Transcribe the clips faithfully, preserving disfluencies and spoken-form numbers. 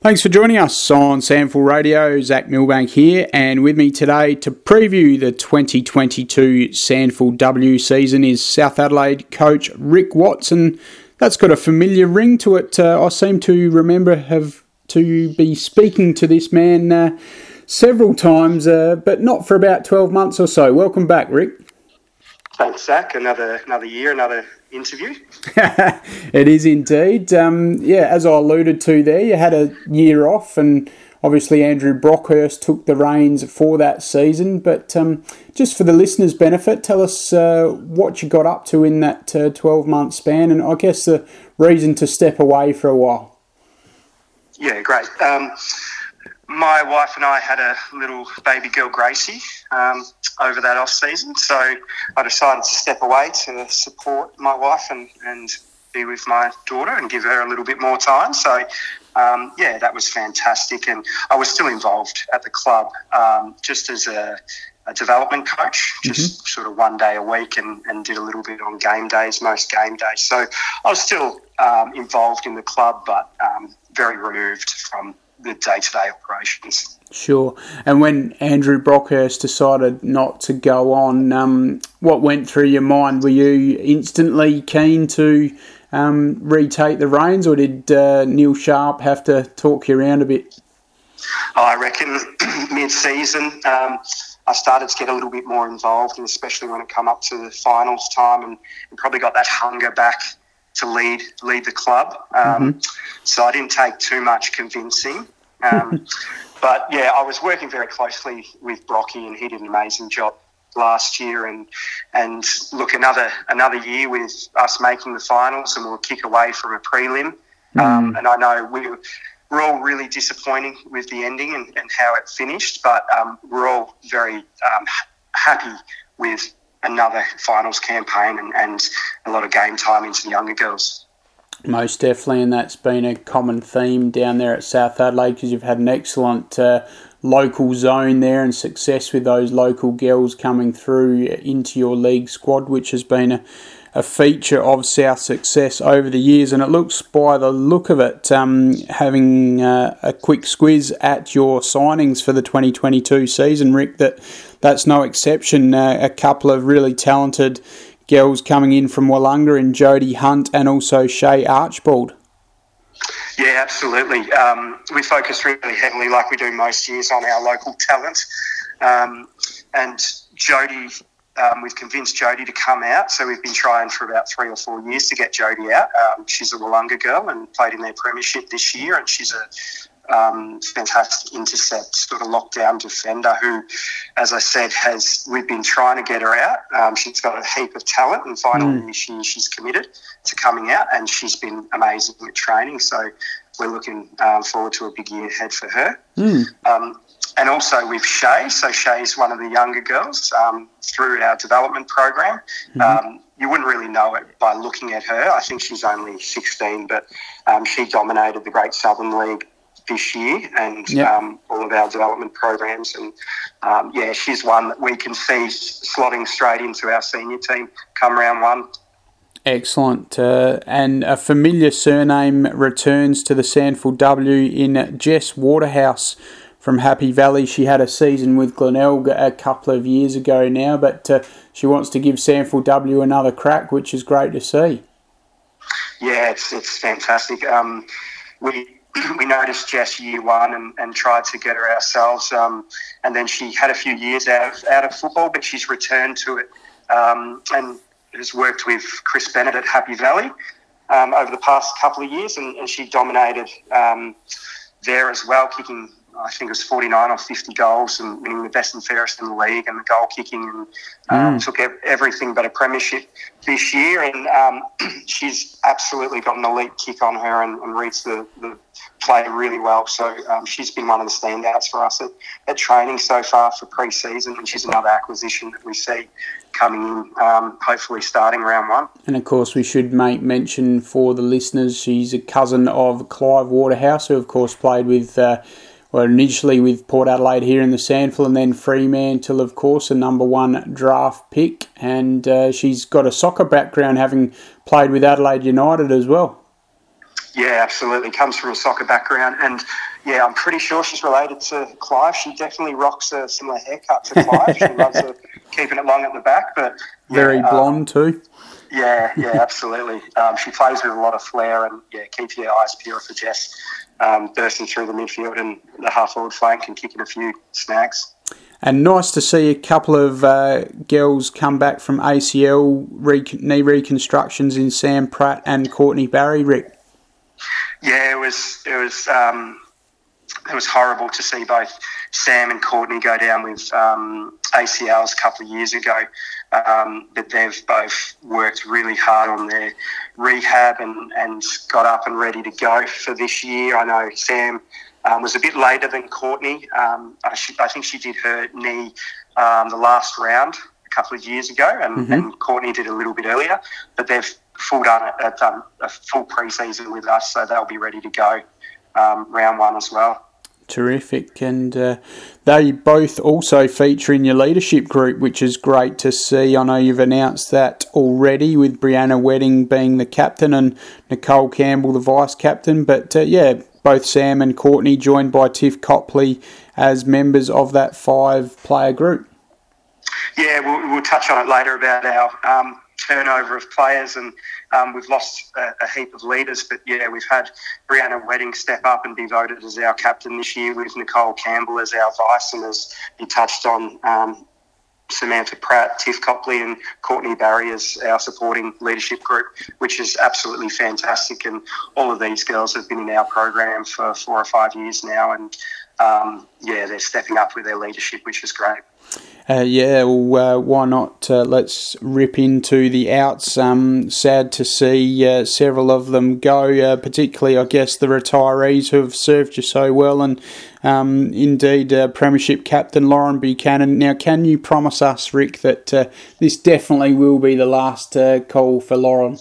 Thanks for joining us on Samful Radio. Zach Milbank here, and with me today to preview the twenty twenty-two Samful W season is South Adelaide coach Rick Watson. That's got a familiar ring to it. Uh, I seem to remember have to be speaking to this man uh, several times, uh, but not for about twelve months or so. Welcome back, Rick. Thanks, Zach. Another another year, another interview. It is indeed. Um, yeah, as I alluded to there, you had a year off, and obviously Andrew Brockhurst took the reins for that season. But um, just for the listeners' benefit, tell us uh, what you got up to in that uh, twelve-month span, and I guess the reason to step away for a while. Yeah, great. Um, my wife and I had a little baby girl, Gracie, um, over that off-season, so I decided to step away to support my wife and, and be with my daughter and give her a little bit more time. So, um, yeah, that was fantastic, and I was still involved at the club um, just as a, a development coach, just mm-hmm. sort of one day a week, and, and did a little bit on game days, most game days. So I was still um, involved in the club, but um, very removed from the day-to-day operations. Sure. And when Andrew Brockhurst decided not to go on, um, what went through your mind? Were you instantly keen to um, retake the reins, or did uh, Neil Sharp have to talk you around a bit? I reckon mid-season um, I started to get a little bit more involved, and especially when it come up to the finals time, and, and probably got that hunger back to lead lead the club. Um, mm-hmm. So I didn't take too much convincing. Um, but, yeah, I was working very closely with Brocky, and he did an amazing job last year. And, and look, another another year with us making the finals, and we'll kick away from a prelim. Mm. Um, and I know we were, we're all really disappointed with the ending and, and how it finished, but um, we're all very um, happy with another finals campaign and, and a lot of game time into the younger girls. Most definitely, and that's been a common theme down there at South Adelaide, because you've had an excellent uh, local zone there and success with those local girls coming through into your league squad, which has been a, a feature of South's success over the years. And it looks, by the look of it, um, having uh, a quick squiz at your signings for the twenty twenty-two season, Rick, that that's no exception. Uh, a couple of really talented girls coming in from Wollonga in Jodie Hunt and also Shay Archbold. Yeah, absolutely. Um, we focus really heavily, like we do most years, on our local talent. Um, and Jodie, um, we've convinced Jodie to come out, so we've been trying for about three or four years to get Jodie out. Um, she's a Wollonga girl and played in their premiership this year, and she's a Um, fantastic intercept sort of lockdown defender who, as I said, has we've been trying to get her out. Um, she's got a heap of talent, and finally mm. she, she's committed to coming out, and she's been amazing at training, so we're looking um, forward to a big year ahead for her. Mm. Um, and also with Shay, so Shay's one of the younger girls um, through our development program. Mm-hmm. Um, you wouldn't really know it by looking at her. I think she's only sixteen, but um, she dominated the Great Southern League this year, and yep. um, all of our development programs, and um, yeah, she's one that we can see slotting straight into our senior team come round one. Excellent. Uh, and a familiar surname returns to the Samful W in Jess Waterhouse from Happy Valley. She had a season with Glenelg a couple of years ago now, but uh, she wants to give Samful W another crack, which is great to see. Yeah, it's it's fantastic. Um, we We noticed Jess year one and, and tried to get her ourselves, um, and then she had a few years out of, out of football, but she's returned to it um, and has worked with Chris Bennett at Happy Valley um, over the past couple of years, and, and she dominated um, there as well, kicking, I think it was forty-nine or fifty goals and winning the best and fairest in the league and the goal kicking, and um, mm. took everything but a premiership this year. And um, she's absolutely got an elite kick on her, and, and reads the, the play really well. So um, she's been one of the standouts for us at, at training so far for pre-season, and she's another acquisition that we see coming in, um, hopefully starting round one. And of course we should make mention for the listeners, she's a cousin of Clive Waterhouse, who of course played with... Uh, Well, initially with Port Adelaide here in the Samful, and then Fremantle, of course, a number one draft pick. And uh, she's got a soccer background, having played with Adelaide United as well. Yeah, absolutely. Comes from a soccer background. And, yeah, I'm pretty sure she's related to Clive. She definitely rocks a similar haircut to Clive. She loves her, keeping it long at the back. But yeah, very blonde um, too. Yeah, yeah, absolutely. Um, she plays with a lot of flair and, yeah, keep your eyes peeled for Jess, um, bursting through the midfield and the half-forward flank and kicking a few snags. And nice to see a couple of uh, girls come back from A C L re- knee reconstructions in Sam Pratt and Courtney Barry, Rick. Yeah, it was it was um, it was horrible to see both Sam and Courtney go down with um, A C Ls a couple of years ago. Um, but they've both worked really hard on their rehab and, and got up and ready to go for this year. I know Sam um, was a bit later than Courtney. Um, I, she, I think she did her knee um, the last round a couple of years ago, and, mm-hmm. and Courtney did a little bit earlier. But they've full done, uh, done a full pre-season with us, so they'll be ready to go um, round one as well. Terrific, and uh, they both also feature in your leadership group, which is great to see. I know you've announced that already with Brianna Wedding being the captain and Nicole Campbell the vice-captain, but uh, yeah, both Sam and Courtney joined by Tiff Copley as members of that five-player group. Yeah, we'll, we'll touch on it later about our um, turnover of players, and Um, we've lost a, a heap of leaders, but, yeah, we've had Brianna Wedding step up and be voted as our captain this year, with Nicole Campbell as our vice, and as you touched on, um, Samantha Pratt, Tiff Copley and Courtney Barry as our supporting leadership group, which is absolutely fantastic. And all of these girls have been in our program for four or five years now, and, um, yeah, they're stepping up with their leadership, which is great. Uh, yeah, well, uh, why not? Uh, let's rip into the outs. Um, sad to see uh, several of them go, uh, particularly, I guess, the retirees who have served you so well, and um, indeed uh, Premiership Captain Lauren Buchanan. Now, can you promise us, Rick, that uh, this definitely will be the last uh, call for Lauren?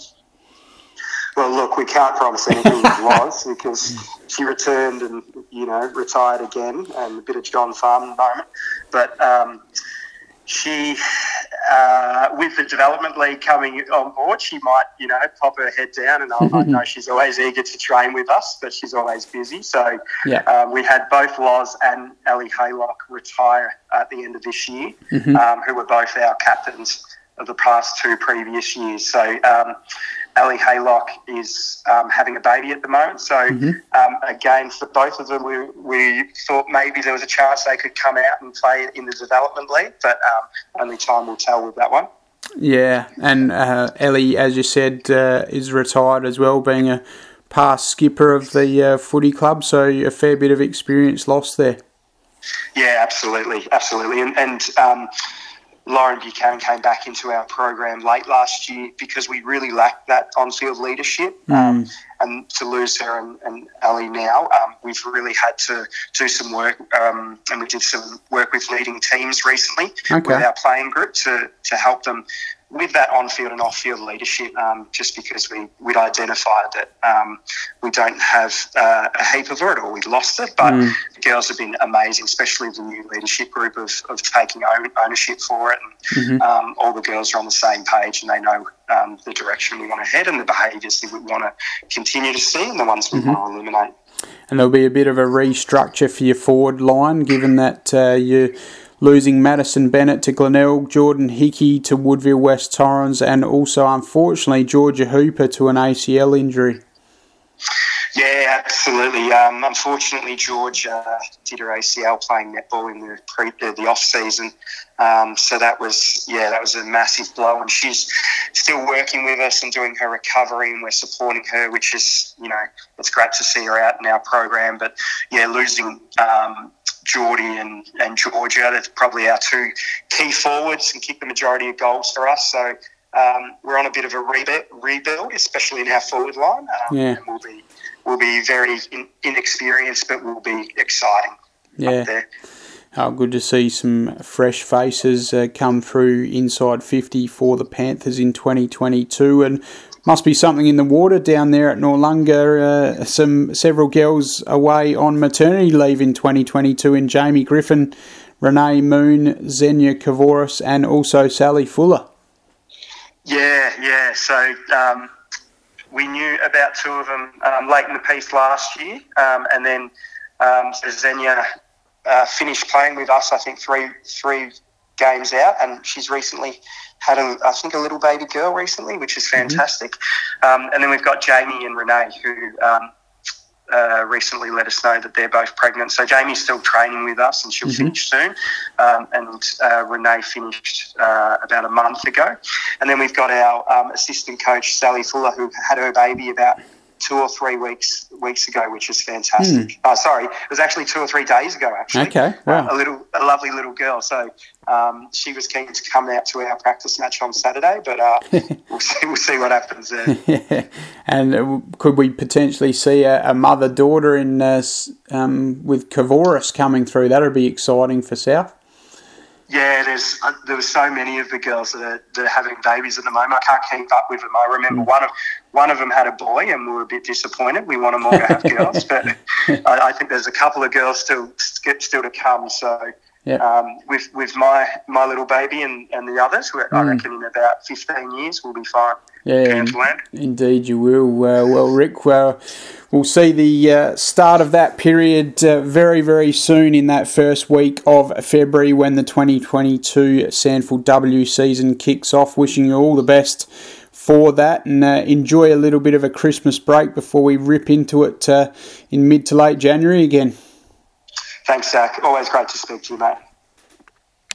Well, look, we can't promise anything that was, because she returned and, you know, retired again, and a bit of John Farman moment. But um, she, uh, with the Development League coming on board, she might, you know, pop her head down. And I know she's always eager to train with us, but she's always busy. So yeah. uh, we had both Loz and Ellie Haylock retire at the end of this year, mm-hmm. um, who were both our captains of the past two previous years. So um, Ellie Haylock is um, having a baby at the moment. So, mm-hmm. um, again, for both of them, we, we thought maybe there was a chance they could come out and play in the Development League, but um, only time will tell with that one. Yeah, and uh, Ellie, as you said, uh, is retired as well, being a past skipper of the uh, footy club, so a fair bit of experience lost there. Yeah, absolutely, absolutely. And... and um, Lauren Buchanan came back into our program late last year because we really lacked that on-field leadership. Mm. Um, and to lose her and, and Ellie now, um, we've really had to do some work, um, and we did some work with leading teams recently okay. with our playing group to, to help them with that on-field and off-field leadership, um, just because we, we'd identified that um, we don't have uh, a heap of it, or we lost it, but mm. the girls have been amazing, especially the new leadership group of, of taking ownership for it. And mm-hmm. um, all the girls are on the same page, and they know um, the direction we want to head and the behaviours that we want to continue to see and the ones we mm-hmm. want to eliminate. And there'll be a bit of a restructure for your forward line, given that uh, you... losing Madison Bennett to Glenelg, Jordan Hickey to Woodville West Torrens, and also, unfortunately, Georgia Hooper to an A C L injury. Yeah, absolutely. Um, unfortunately, Georgia did her A C L playing netball in the pre, the, the off season, um, so that was yeah, that was a massive blow. And she's still working with us and doing her recovery, and we're supporting her, which is you know it's great to see her out in our program. But yeah, losing. Um, Geordie and, and Georgia, that's probably our two key forwards and kick the majority of goals for us. So um, we're on a bit of a re- rebuild, especially in our forward line. Um, yeah. And we'll be we'll be very in, inexperienced, but we'll be exciting yeah. up there. Oh, good to see some fresh faces uh, come through inside fifty for the Panthers in twenty twenty-two, and must be something in the water down there at Noarlunga. Uh, some several girls away on maternity leave in twenty twenty-two, in Jamie Griffin, Renee Moon, Xenia Kavoris, and also Sally Fuller. Yeah, yeah. So um, we knew about two of them um, late in the piece last year, um, and then um, so Xenia uh, finished playing with us, I think, three three games out, and she's recently had, a, I think, a little baby girl recently, which is fantastic. Mm-hmm. Um, and then we've got Jamie and Renee, who um, uh, recently let us know that they're both pregnant. So Jamie's still training with us, and she'll mm-hmm. finish soon. Um, and uh, Renee finished uh, about a month ago. And then we've got our um, assistant coach, Sally Fuller, who had her baby about two or three weeks weeks ago, which is fantastic. Mm. Oh, sorry, it was actually two or three days ago, actually. Okay, wow. Uh, a little, a lovely little girl. So um, she was keen to come out to our practice match on Saturday, but uh, we'll see, we'll see what happens there. Yeah. And could we potentially see a, a mother-daughter in uh, um, with Kavoris coming through? That would be exciting for South. Yeah, there's uh, there were so many of the girls that are, that are having babies at the moment. I can't keep up with them. I remember mm. one of one of them had a boy, and we were a bit disappointed. We want them all to have girls, but I, I think there's a couple of girls still still to come. So yeah. um, with with my, my little baby and, and the others, mm. I reckon in about fifteen years we'll be fine. Yeah, indeed you will. Uh, well, Rick, well, we'll see the uh, start of that period uh, very, very soon in that first week of February when the twenty twenty-two Sandford W season kicks off. Wishing you all the best for that, and uh, enjoy a little bit of a Christmas break before we rip into it uh, in mid to late January again. Thanks, Zach. Always great to speak to you, mate.